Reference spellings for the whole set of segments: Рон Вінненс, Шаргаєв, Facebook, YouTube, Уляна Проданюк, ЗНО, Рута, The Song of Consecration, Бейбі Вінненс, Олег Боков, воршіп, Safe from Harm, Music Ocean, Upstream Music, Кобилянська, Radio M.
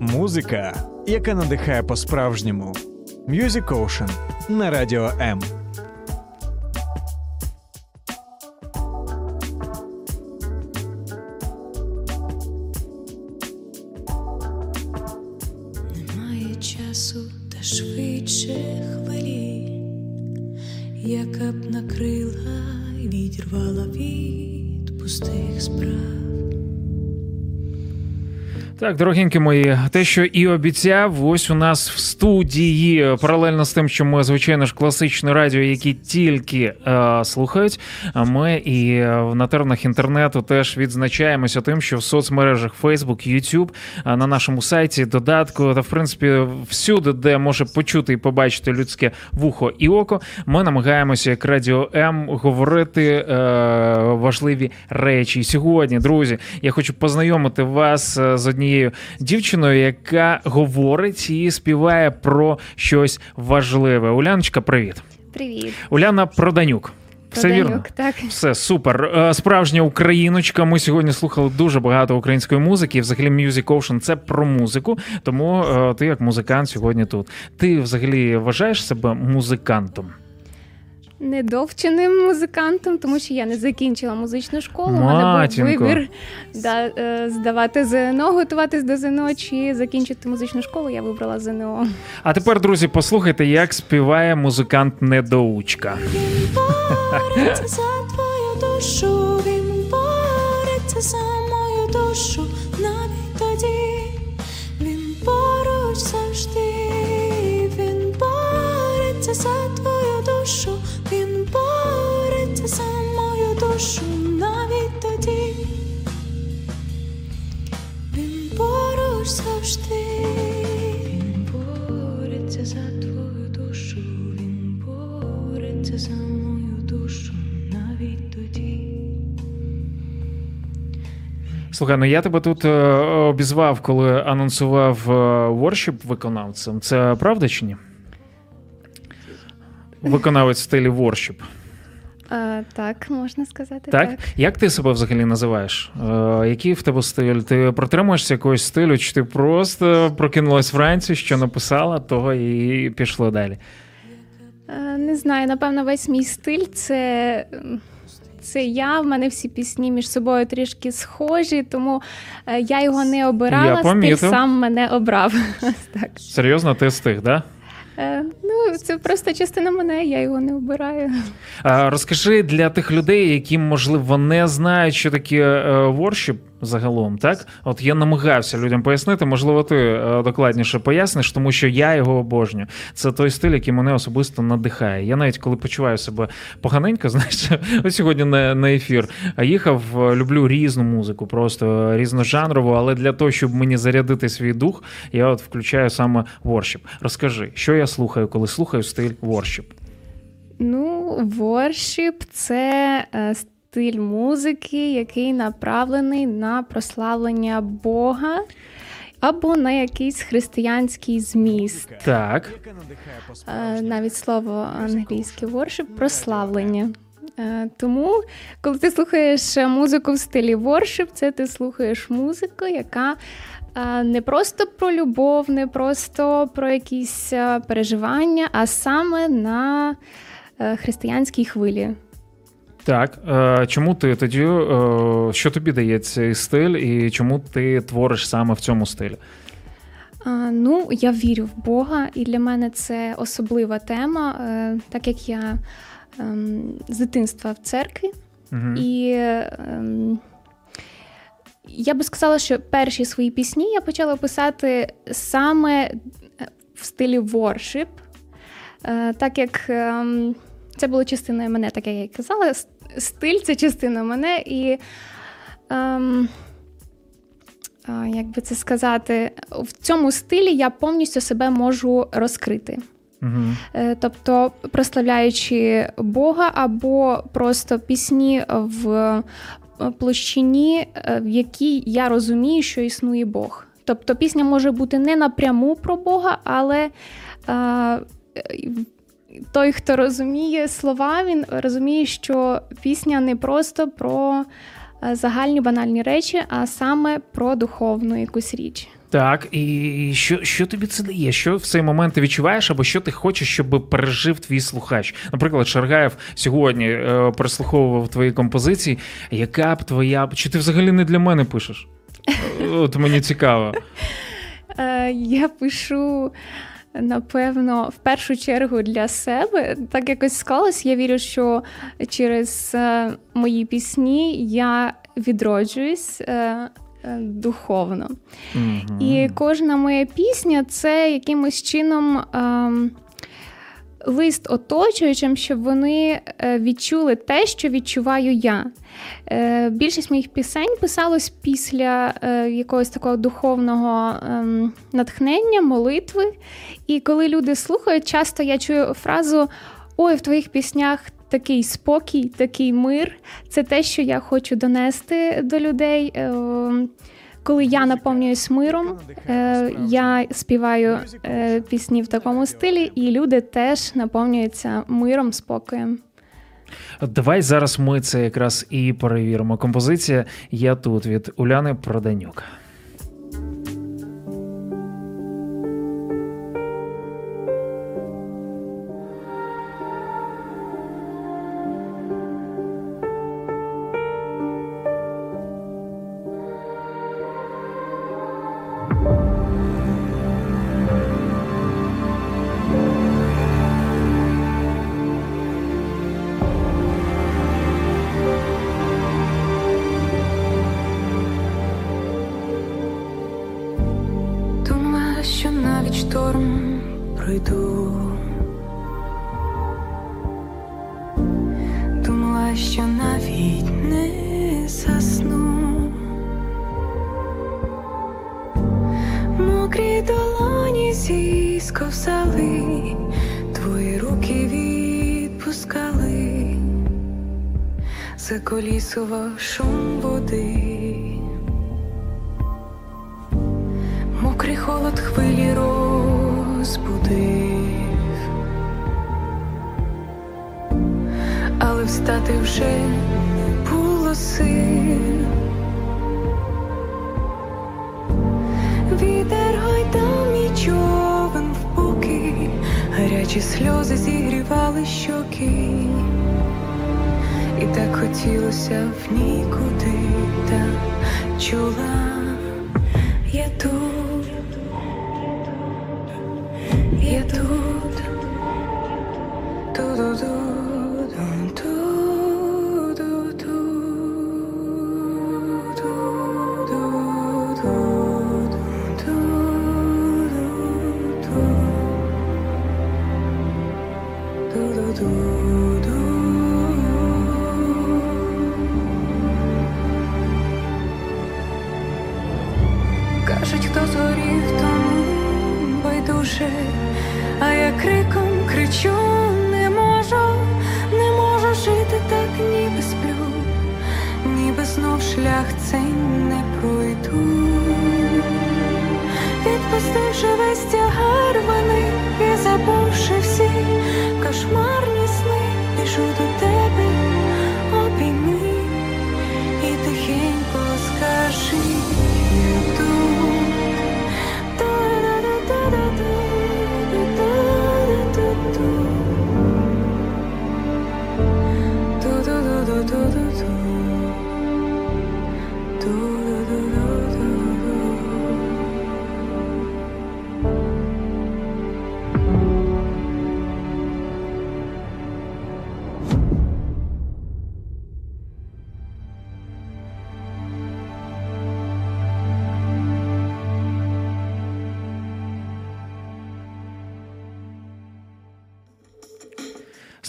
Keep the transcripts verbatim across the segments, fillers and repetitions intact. Музика, яка надихає по-справжньому. Music Ocean на Radio M. Немає часу та швидше хвилі, яка б накрила і відірвала від пустих справ. Так, дорогенькі мої, те, що і обіцяв, ось у нас в студії, паралельно з тим, що ми, звичайно ж, класичне радіо, яке тільки е, слухають, ми і на теренах інтернету теж відзначаємося тим, що в соцмережах Facebook, YouTube, на нашому сайті, додатку та, в принципі, всюди, де може почути і побачити людське вухо і око, ми намагаємося, як Радіо М, говорити е, важливі речі. І сьогодні, друзі, я хочу познайомити вас з однією дівчиною, яка говорить і співає про щось важливе. Уляночка, привіт. Привіт. Уляна Проданюк. Все вірно? Так. Все, супер. Справжня україночка. Ми сьогодні слухали дуже багато української музики. І взагалі Music Ocean – це про музику. Тому ти як музикант сьогодні тут. Ти взагалі вважаєш себе музикантом? Недовченим музикантом, тому що я не закінчила музичну школу. У мене був вибір да, здавати ЗНО, готуватись до ЗНО чи закінчити музичну школу. Я вибрала ЗНО. А тепер, друзі, послухайте, як співає музикант-недоучка. Він бореться за твою душу, він бореться за мою душу, навіть тоді він поруч завжди. Він бореться за твою душу, він бореться за мою душу, навіть тоді він поруч завжди. Він бореться за твою душу, він бореться за мою душу, навіть тоді. Слухай, ну я тебе тут е, обізвав, коли анонсував воршіп е, виконавцем. Це правда чи ні? Виконавець в стилі воршіп. Так, можна сказати. Так? так. Як ти себе взагалі називаєш? Е, який в тебе стиль? Ти притримуєшся якогось стилю, чи ти просто прокинулась вранці, що написала, того і пішло далі? Е, не знаю, напевно, весь мій стиль – це... Це я, в мене всі пісні між собою трішки схожі, тому я його не обирала, стиль сам мене обрав. Так. Серйозно, ти з тих, да? Ну, це просто частина мене, я його не обираю. Розкажи для тих людей, які, можливо, не знають, що таке воршіп загалом, так? От я намагався людям пояснити, можливо, ти докладніше поясниш, тому що я його обожнюю. Це той стиль, який мене особисто надихає. Я навіть, коли почуваю себе поганенько, знаєш, ось сьогодні на, на ефір їхав, люблю різну музику, просто різножанрову, але для того, щоб мені зарядити свій дух, я от включаю саме воршіп. Розкажи, що я слухаю, коли слухаю стиль воршіп? Ну, воршіп – це стиль, стиль музики, який направлений на прославлення Бога або на якийсь християнський зміст. Так. Навіть слово англійське worship – прославлення. Тому, коли ти слухаєш музику в стилі worship, це ти слухаєш музику, яка не просто про любов, не просто про якісь переживання, а саме на християнській хвилі. Так, чому ти тоді, що тобі дає цей стиль і чому ти твориш саме в цьому стилі? Ну, я вірю в Бога, і для мене це особлива тема, так як я з дитинства в церкві. Угу. І я би сказала, що перші свої пісні я почала писати саме в стилі воршіп, так як це було частиною мене, так як я казала. Стиль – це частина мене, і, ем, е, як би це сказати, в цьому стилі я повністю себе можу розкрити. Угу. Е, тобто, прославляючи Бога або просто пісні в площині, в якій я розумію, що існує Бог. Тобто, пісня може бути не напряму про Бога, але е, той, хто розуміє слова, він розуміє, що пісня не просто про загальні банальні речі, а саме про духовну якусь річ. Так, і що, що тобі це дає? Що в цей момент ти відчуваєш, або що ти хочеш, щоб пережив твій слухач? Наприклад, Шаргаєв сьогодні е, прослуховував твої композиції. Яка б твоя... Чи ти взагалі не для мене пишеш? От мені цікаво. Я пишу... Напевно, в першу чергу для себе. Так якось склалось. Я вірю, що через мої пісні я відроджуюсь духовно. Mm-hmm. І кожна моя пісня – це якимось чином лист оточуючим, щоб вони відчули те, що відчуваю я. Більшість моїх пісень писалось після якогось такого духовного натхнення, молитви. І коли люди слухають, часто я чую фразу «Ой, в твоїх піснях такий спокій, такий мир». Це те, що я хочу донести до людей. Коли я наповнююсь миром, я співаю пісні в такому стилі, і люди теж наповнюються миром, спокоєм. Давай зараз ми це якраз і перевіримо. Композиція «Я тут» від Уляни Проданюк. Колісував шум води, мокрий холод хвилі розбудив, але встати вже не було сил. Вітер гойдав мій човен в боки, гарячі сльози зігрівали щоки. І так хотілося в нікуди, та чула, я тут, я тут,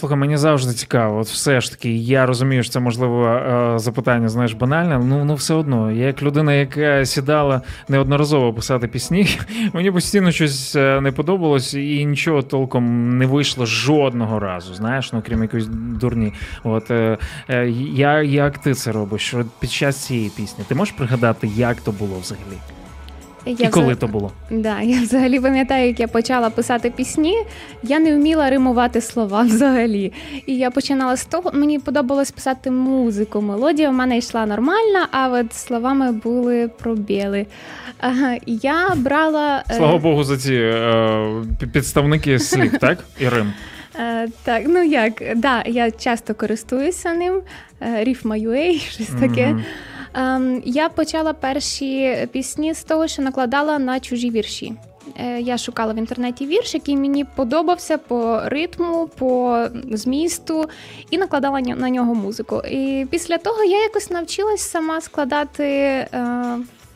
Слухай, мені завжди цікаво. От все ж таки, я розумію, що це, можливо, запитання, знаєш, банальне, ну, ну все одно. Я як людина, яка сідала неодноразово писати пісні, мені постійно щось не подобалось і нічого толком не вийшло жодного разу, знаєш, ну, крім якоїсь дурні. От, я, як ти це робиш під час цієї пісні? Ти можеш пригадати, як то було взагалі? Я і коли взагалі... то було? Да, я взагалі пам'ятаю, як я почала писати пісні, я не вміла римувати слова взагалі. І я починала з того, мені подобалось писати музику, мелодія в мене йшла нормальна, а от словами були пробіли. Ага, я брала... Слава Богу за ці е, підставники слів, так? І рим. Е, так, ну як, да, я часто користуюся ним, рифма точка ю а, щось таке. Mm-hmm. Я почала перші пісні з того, що накладала на чужі вірші. Я шукала в інтернеті вірш, який мені подобався по ритму, по змісту, і накладала на нього музику. І після того я якось навчилась сама складати е,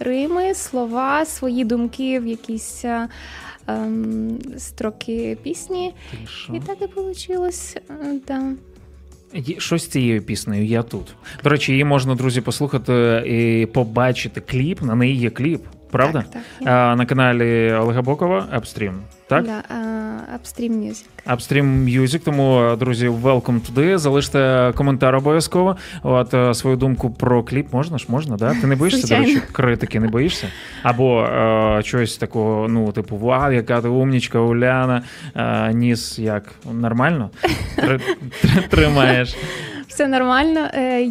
рими, слова, свої думки в якісь е, е, строки пісні. І так і вийшло, да. Що з цією піснею «Я тут»? До речі, її можна, друзі, послухати і побачити кліп. На неї є кліп, правда? Так, так, а, на каналі Олега Бокова Upstream, так? Да, uh, Upstream Music. Upstream Music, тому, друзі, welcome туди. Залиште коментар обов'язково. От свою думку про кліп можна ж, можна, да? Ти не боїшся, до речі, критики не боїшся? Або е, чогось такого, ну, типу, вау, яка ти умнічка, Уляна, е, ніс як, нормально? Тр, тримаєш? Все нормально.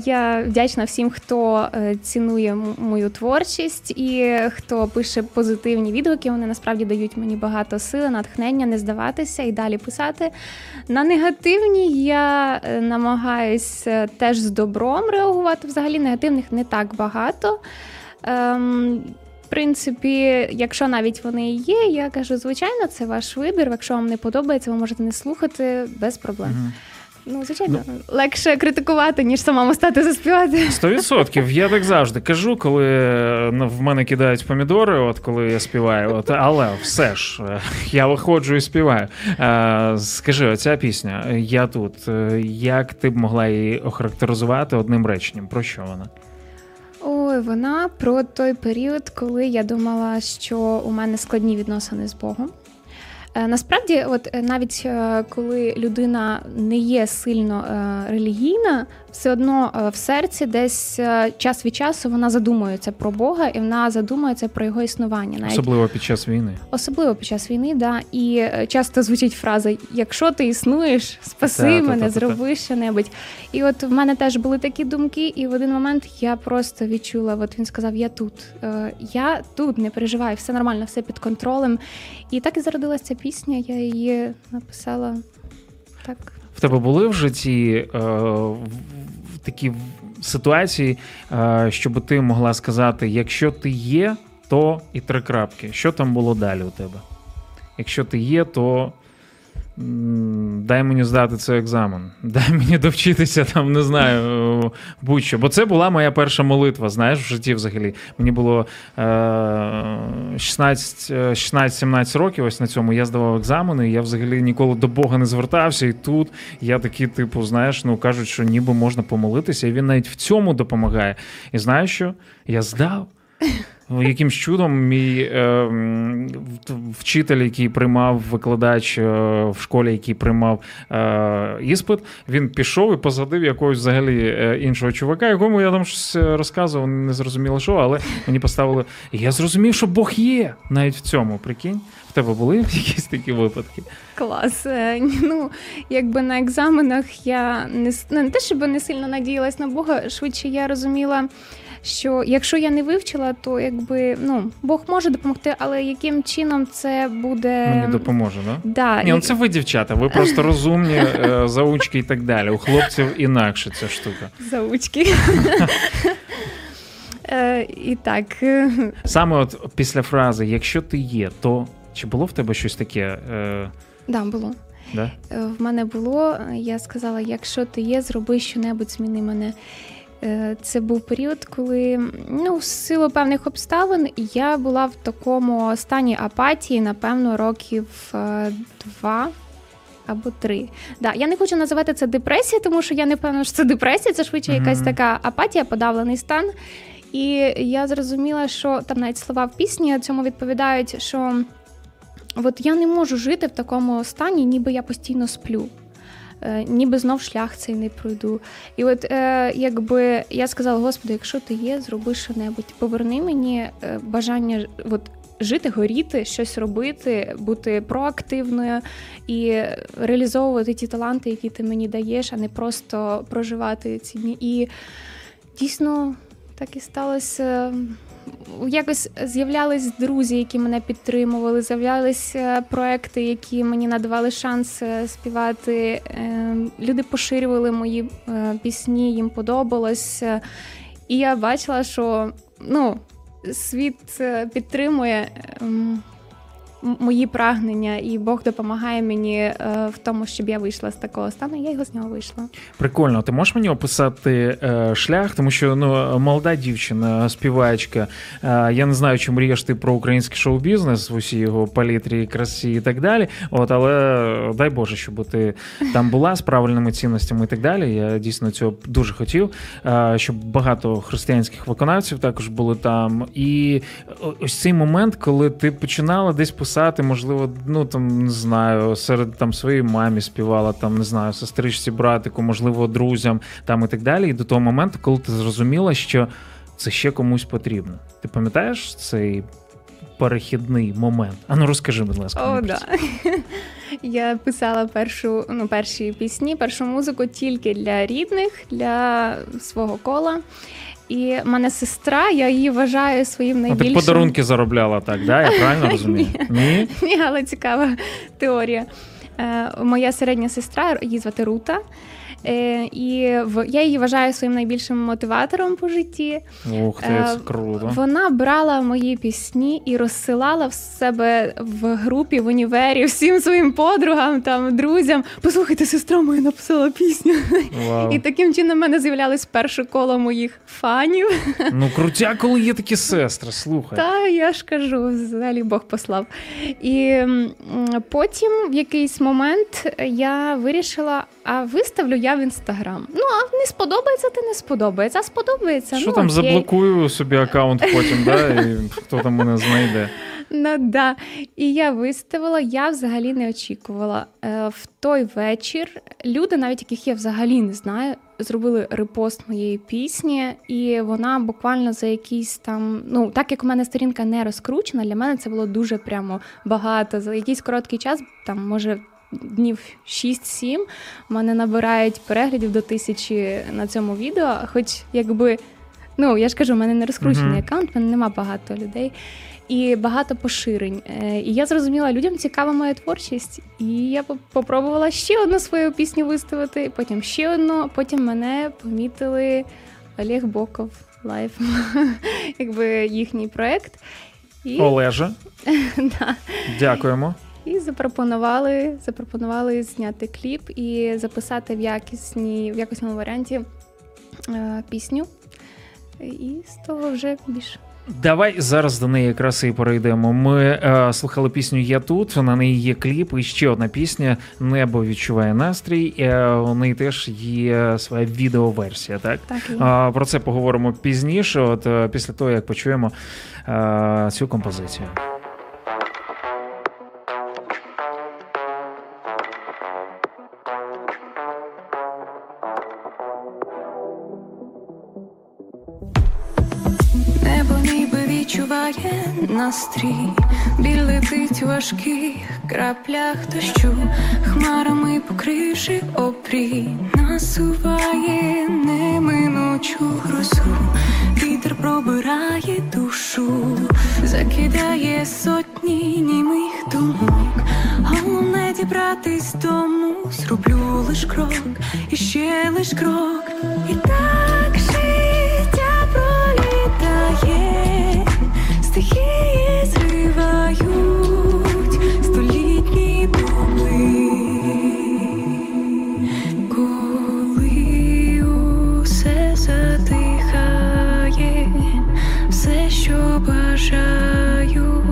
Я вдячна всім, хто цінує мою творчість і хто пише позитивні відгуки. Вони насправді дають мені багато сили, натхнення, не здаватися і далі писати. На негативні я намагаюсь теж з добром реагувати. Взагалі негативних не так багато. Ем... В принципі, якщо навіть вони є, я кажу, звичайно, це ваш вибір. Якщо вам не подобається, ви можете не слухати без проблем. Mm-hmm. Ну, звичайно, ну, легше критикувати, ніж самому стати заспівати. Сто відсотків. Я так завжди кажу, коли в мене кидають помідори, от коли я співаю. От, але все ж, я виходжу і співаю. А, скажи, оця пісня «Я тут», як ти б могла її охарактеризувати одним реченням? Про що вона? Ой, вона про той період, коли я думала, що у мене складні відносини з Богом. Насправді, от навіть коли людина не є сильно релігійна, все одно в серці десь час від часу вона задумується про Бога і вона задумується про його існування. Навіть. Особливо під час війни. Особливо під час війни, да. І часто звучить фраза «Якщо ти існуєш, спаси та, мене, та, та, зроби та, та. що-небудь». І от в мене теж були такі думки, і в один момент я просто відчула, от він сказав «Я тут». Я тут, не переживаю, все нормально, все під контролем. І так і зародилася ця пісня, я її написала так. В тебе були в житті е, в такі ситуації, е, щоб ти могла сказати, якщо ти є, то і три крапки. Що там було далі у тебе? Якщо ти є, то м, дай мені здати цей екзамен, дай мені довчитися, там, не знаю, будь-що. Бо це була моя перша молитва, знаєш, в житті взагалі. Мені було е, шістнадцять сімнадцять років, ось на цьому я здавав екзамени, і я взагалі ніколи до Бога не звертався, і тут я такий, типу, знаєш, ну, кажуть, що ніби можна помолитися, і він навіть в цьому допомагає. І знаєш що? Я здав. Якимсь чудом мій е, вчитель, який приймав, викладач е, в школі, який приймав е, іспит, він пішов і посадив якогось взагалі е, іншого чувака, якому я там щось розказував, не зрозуміло що, але мені поставили, я зрозумів, що Бог є навіть в цьому, прикинь. В тебе були якісь такі випадки? Клас. Ну, якби на екзаменах я не, не те, щоб не сильно надіялась на Бога, швидше я розуміла, що якщо я не вивчила, то якби, ну, Бог може допомогти, але яким чином це буде... Мені допоможе, да? Да. Ні, ну це ви, дівчата, ви просто розумні, заучки і так далі. У хлопців інакше ця штука. Заучки. І так. Саме от після фрази «якщо ти є, то...» Чи було в тебе щось таке? Е... Да, було. Да? В мене було, я сказала, якщо ти є, зроби що-небудь, зміни мене. Це був період, коли, ну, в силу певних обставин я була в такому стані апатії, напевно, років два або три. Да, я не хочу називати це депресією, тому що я не впевнена, що це депресія, це швидше mm-hmm. якась така апатія, подавлений стан. І я зрозуміла, що там навіть слова в пісні цьому відповідають, що от я не можу жити в такому стані, ніби я постійно сплю. Ніби знов шлях цей не пройду. І от е, якби я сказала, Господи, якщо ти є, зроби що-небудь. Поверни мені бажання от, жити, горіти, щось робити, бути проактивною і реалізовувати ті таланти, які ти мені даєш, а не просто проживати ці дні. І дійсно так і сталося. Якось з'являлись друзі, які мене підтримували, з'являлись проекти, які мені надавали шанс співати. Люди поширювали мої пісні, їм подобалось. І я бачила, що ну, світ підтримує мої прагнення, і Бог допомагає мені в тому, щоб я вийшла з такого стану, і я його з нього вийшла. Прикольно. Ти можеш мені описати шлях? Тому що ну, молода дівчина, співачка, я не знаю, чи мрієш ти про український шоу-бізнес в усій його палітрі, красі і так далі, от, але дай Боже, щоб ти там була з правильними цінностями і так далі. Я дійсно цього дуже хотів, щоб багато християнських виконавців також були там. І ось цей момент, коли ти починала десь писати, можливо, ну там не знаю, серед там своїй мамі співала, там не знаю, сестричці, братику, можливо, друзям, там і так далі. І до того моменту, коли ти зрозуміла, що це ще комусь потрібно. Ти пам'ятаєш цей перехідний момент? А ну розкажи, будь ласка. О, да. Я писала першу, ну, перші пісні, першу музику тільки для рідних, для свого кола. І мене сестра, я її вважаю своїм найбільшим... А ти подарунки заробляла так, да? Я правильно розумію? Ні. Ні, але цікава теорія. Моя середня сестра, її звати Рута, і я її вважаю своїм найбільшим мотиватором по житті. Ух ти, це круто. Вона брала мої пісні і розсилала в себе в групі, в універі, всім своїм подругам, там, друзям. Послухайте, сестра моя написала пісню. Вау. І таким чином в мене з'являлось перше коло моїх фанів. Ну, крутя, коли є такі сестри, слухай. Та, я ж кажу, взагалі Бог послав. І потім в якийсь момент я вирішила, а виставлю я в Інстаграм. Ну, а не сподобається, ти не сподобається, а сподобається. Що ну, там окей. Заблокую собі аккаунт потім, да? І хто там мене знайде. Ну, да. І я виставила, я взагалі не очікувала. В той вечір люди, навіть яких я взагалі не знаю, зробили репост моєї пісні, і вона буквально за якісь там, ну, так як у мене сторінка не розкручена, для мене це було дуже прямо багато. За якийсь короткий час, там, може, днів шість-сім в мене набирають переглядів до тисячі на цьому відео, хоч якби, ну, я ж кажу, в мене не розкручений mm-hmm. аккаунт, в мене нема багато людей і багато поширень. І я зрозуміла, людям цікава моя творчість, і я попробувала ще одну свою пісню виставити, потім ще одну, потім мене помітили Олег Боков лайф, якби їхній проект. І... Олежа, да. Дякуємо. І запропонували, запропонували зняти кліп і записати в якісній, в якісному варіанті е, пісню. І з того вже більше. Давай зараз до неї якраз і перейдемо. Ми е, слухали пісню «Я тут», на неї є кліп, і ще одна пісня «Небо відчуває настрій». Е, у неї теж є своя відеоверсія, так? Так. Е, про це поговоримо пізніше, от е, після того, як почуємо е, цю композицію. Настрій, біль летить у важких краплях дощу, хмарами покривши обрій, насуває неминучу грозу, вітер пробирає душу, закидає сотні німих думок, головне дібратись дому, зроблю лиш крок, і ще лиш крок, і так життя пролітає. Стихії зривають столітні дубли, коли усе затихає, все, що бажаю,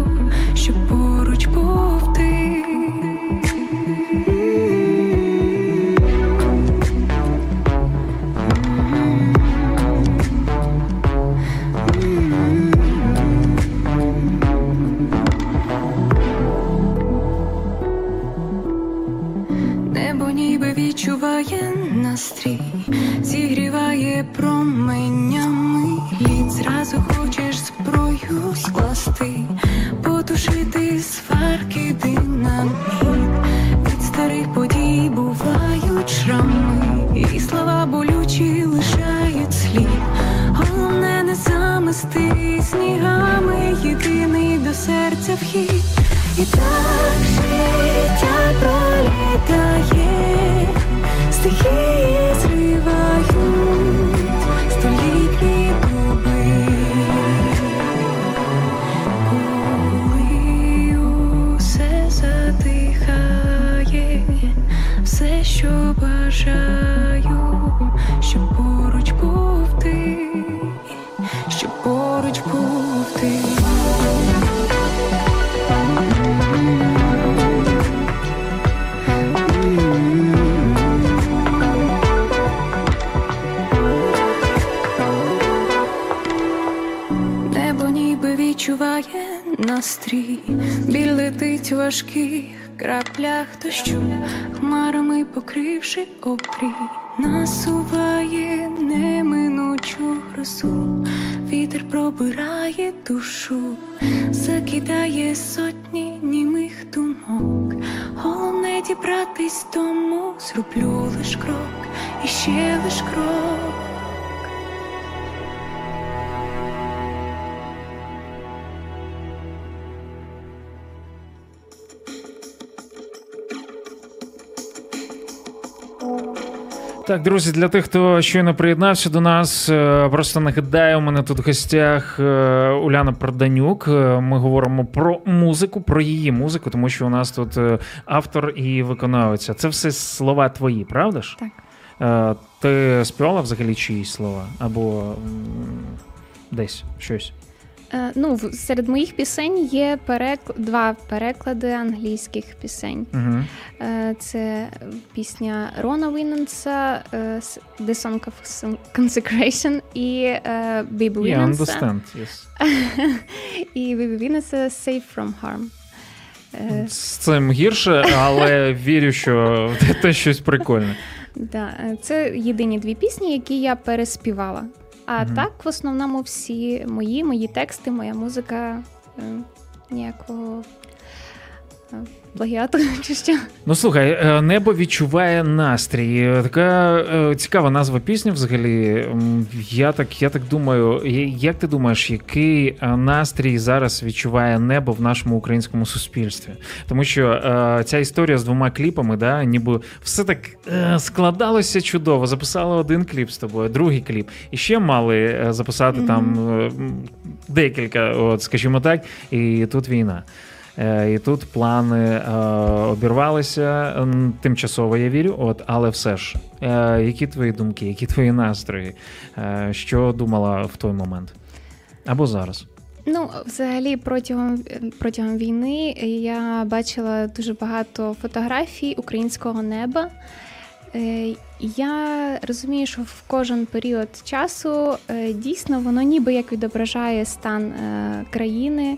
щоб поруч був ти. Відчуває настрій, зігріває променями лід, зразу хочеш зброю скласти, бо Від старих подій бувають шрами, і слова болючі лишають слід. Головне не замести снігами, єдиний до серця вхід. І так життя пролітає, стихії зривають столітні дуби. Коли усе затихає, все, що бажаю, щоб поруч був ти, щоб поруч був ти. Чуває настрій, біль летить у важких краплях дощу, хмарами покривши обрій, насуває неминучу грозу, вітер пробирає душу, закидає сотні німих думок. Головне дібратись, тому зроблю лиш крок, і ще лиш крок. Так, друзі, для тих, хто щойно приєднався до нас, просто нагадаю, у мене тут в гостях Уляна Проданюк. Ми говоримо про музику, про її музику, тому що у нас тут автор і виконавиця. Це все слова твої, правда ж? Так. Ти співала взагалі чиїсь слова? Або десь щось? Ну, серед моїх пісень є перек... два переклади англійських пісень. Uh-huh. Це пісня Рона Вінненса «The Song of Consecration» і Бейбі Вінненса. Yeah, yes. І Бейбі Вінненса «Safe from Harm». З цим гірше, але вірю, що це щось прикольне. Да, це єдині дві пісні, які я переспівала. А mm-hmm. так, в основному, всі мої, мої тексти, моя музика, е, ніякого е, плагіату чи що. Ну, слухай, «Небо відчуває настрій». Така е, цікава назва пісні взагалі. Я так, я так думаю, як ти думаєш, який настрій зараз відчуває небо в нашому українському суспільстві? Тому що е, ця історія з двома кліпами, да, ніби все так е, складалося чудово. Записали один кліп з тобою, другий кліп. І ще мали записати mm-hmm. там декілька, от, скажімо так, і тут війна. І тут плани е, обірвалися тимчасово, я вірю, от, але все ж. Е, які твої думки, які твої настрої? Е, що думала в той момент? Або зараз? Ну, взагалі, протягом, протягом війни я бачила дуже багато фотографій українського неба. Е, я розумію, що в кожен період часу е, дійсно воно ніби як відображає стан е, країни,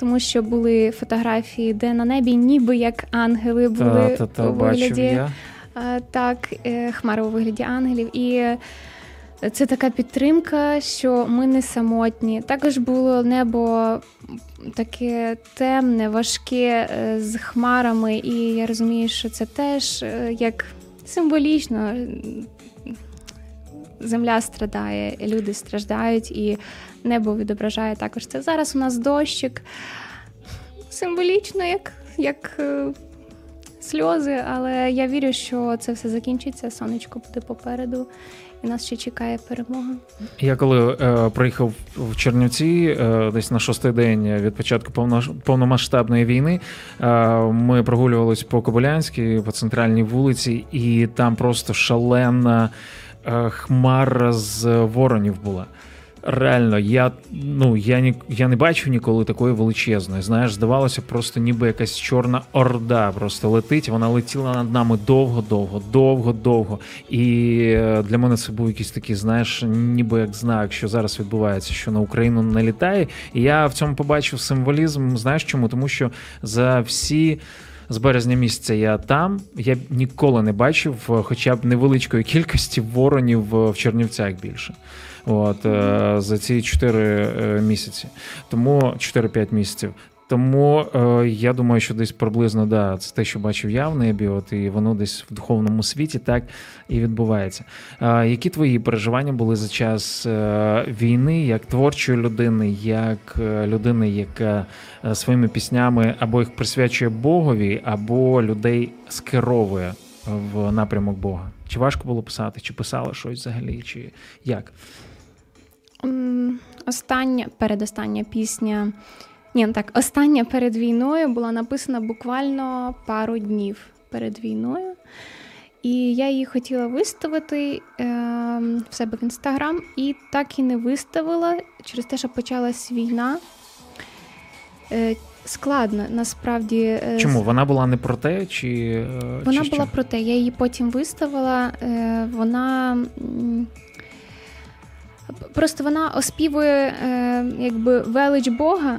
тому що були фотографії, де на небі ніби як ангели були та, та, та, у вигляді, е, так, е, хмари у вигляді ангелів. І це така підтримка, що ми не самотні. Також було небо таке темне, важке, е, з хмарами, і я розумію, що це теж е, як... символічно земля страдає, люди страждають, і небо відображає також це. Зараз у нас дощик, символічно, як, як е, сльози, але я вірю, що це все закінчиться, сонечко буде попереду, і нас ще чекає перемога. Я коли е, приїхав в Чернівці, е, десь на шостий день від початку повно, повномасштабної війни, е, ми прогулювалися по Кобилянській, по центральній вулиці, і там просто шалена е, хмара з воронів була. Реально, я, ну, я, ні, я не бачив ніколи такої величезної. Знаєш, здавалося, просто ніби якась чорна орда просто летить. Вона летіла над нами довго-довго, довго-довго. І для мене це був якийсь такий, знаєш, ніби як знак, що зараз відбувається, що на Україну не літає. І я в цьому побачив символізм, знаєш чому? Тому що за всі... з березня місяця я там, я ніколи не бачив хоча б невеличкої кількості воронів в Чернівцях більше. От, за ці чотири місяці. Тому чотири-п'ять місяців. Тому е, я думаю, що десь приблизно, да, це те, що бачив я в небі, от, і воно десь в духовному світі так і відбувається. Е, які твої переживання були за час е, війни, як творчої людини, як людини, яка е, своїми піснями або їх присвячує Богові, або людей скеровує в напрямок Бога? Чи важко було писати, чи писала щось взагалі, чи як? Остання, передостання пісня... Ні, так, остання перед війною була написана буквально пару днів перед війною. І я її хотіла виставити е, в себе в Інстаграм, і так і не виставила через те, що почалась війна. Е, складно, насправді. Е, Чому? Вона була не про те? Чи, е, вона чи була що? Про те. Я її потім виставила. Е, вона... Просто вона оспівує е, якби велич Бога,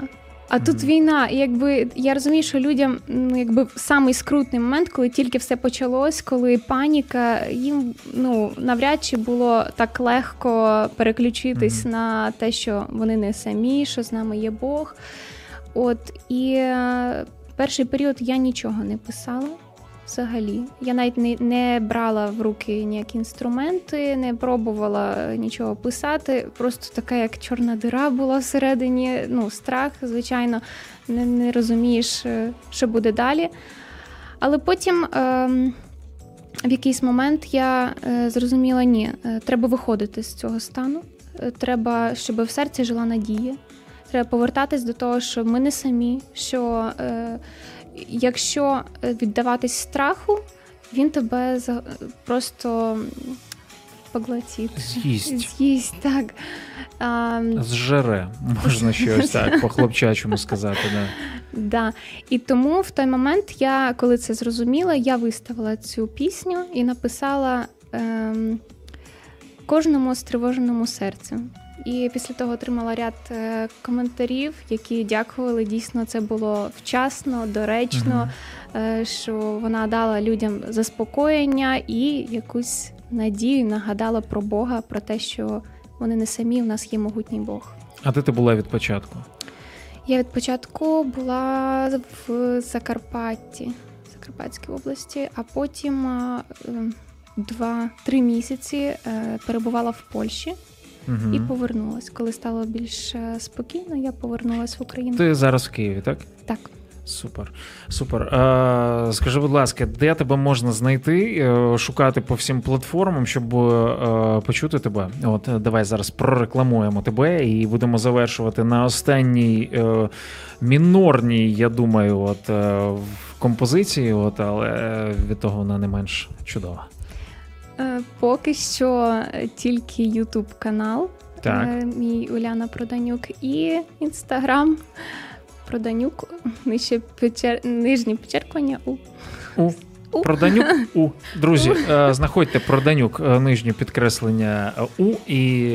а mm-hmm. тут війна. І якби я розумію, що людям ну, якби самий скрутний момент, коли тільки все почалось, коли паніка, їм ну навряд чи було так легко переключитись mm-hmm. на те, що вони не самі, що з нами є Бог. От і е, перший період я нічого не писала. Взагалі. Я навіть не, не брала в руки ніякі інструменти, не пробувала нічого писати. Просто така, як чорна діра була всередині. Ну, страх, звичайно, не, не розумієш, що буде далі. Але потім е, в якийсь момент я е, зрозуміла, ні, е, треба виходити з цього стану. Е, треба, щоб в серці жила надія. Треба повертатись до того, що ми не самі, що... Е, Якщо віддаватись страху, він тебе просто поглотить. З'їсть. З'їсть, так. А... Зжере, можна щось так по-хлопчачому сказати. Да. Да. І тому в той момент, я, коли це зрозуміла, я виставила цю пісню і написала ем, кожному стривоженому серцю. І після того отримала ряд е, коментарів, які дякували. Дійсно, це було вчасно, доречно, mm-hmm. е, що вона дала людям заспокоєння і якусь надію, нагадала про Бога, про те, що вони не самі, у нас є могутній Бог. А де ти була від початку? Я від початку була в Закарпатті, Закарпатській області, а потім е, два-три місяці е, перебувала в Польщі. Угу. І повернулась. Коли стало більш спокійно, я повернулась в Україну. Ти зараз в Києві, так? Так. Супер. Супер. Е, скажи, будь ласка, де тебе можна знайти, е, шукати по всім платформам, щоб е, почути тебе? От, давай зараз прорекламуємо тебе і будемо завершувати на останній е, мінорній, я думаю, от, е, в композиції, от, але від того вона не менш чудова. Поки що тільки YouTube-канал, так. Мій Уляна Проданюк, і Instagram Проданюк, нижче почер... нижнє підчеркування У. У. У. Проданюк У. Друзі, У. знаходьте Проданюк, нижнє підкреслення У і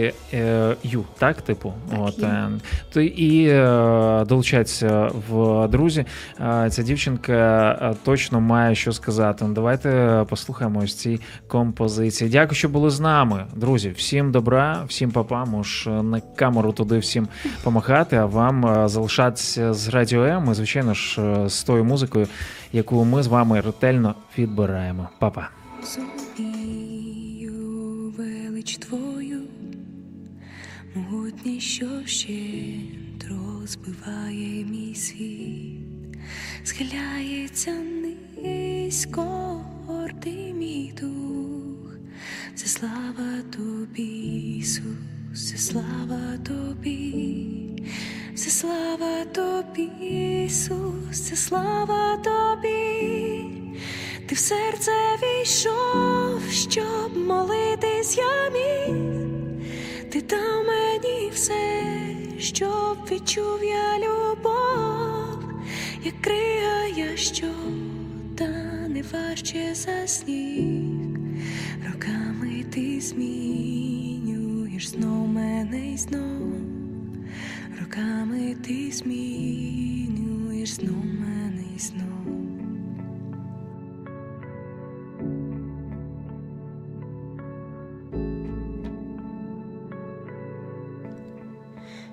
Ю, так, типу? Так, от. Ю. І долучайтеся в друзі. Ця дівчинка точно має що сказати. Давайте послухаємо ось ці композиції. Дякую, що були з нами, друзі. Всім добра, всім папа, мож на камеру туди всім помахати, а вам залишатися з Радіо М і, звичайно ж, з тою музикою, яку ми з вами ретельно відбираємо. Па-па. Зумію велич твою, могутній, що щедро збиває мій світ, схиляється низько гордий мій дух. Це слава тобі, Ісус, це слава тобі. Це слава тобі, Ісус, це слава тобі. Ти в серце війшов, щоб молитись я міг. Ти дав мені все, щоб відчув я любов. Як крига я, що та не важче за сніг. Роками ти змінюєш знов мене й знов. Роками ти змінюєш знов мене і знов.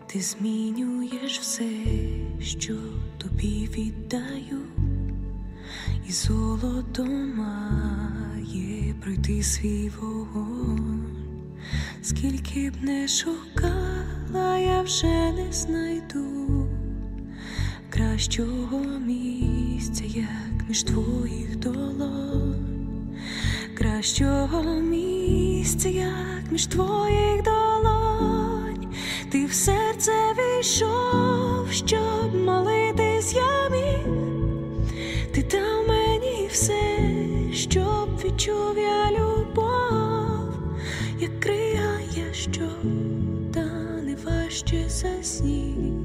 Ти змінюєш все, що тобі віддаю, і золото має пройти свій вогонь. Скільки б не шукала, я вже не знайду кращого місця, як між твоїх долонь. Кращого місця, як між твоїх долонь. Ти в серце війшов, щоб молитись я міг. Ти дав мені все, щоб відчув я любов. Як кригає, що та не важче за сніг.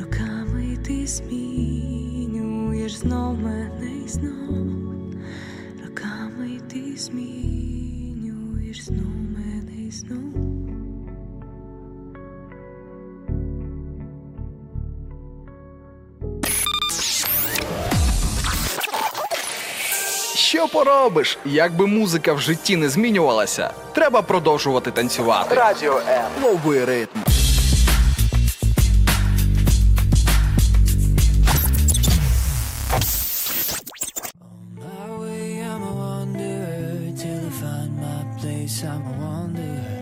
Роками ти змінюєш знов мене і знов. Роками ти змінюєш знов мене і знов. Що поробиш? Якби музика в житті не змінювалася, треба продовжувати танцювати. Радіо М. Новий ритм.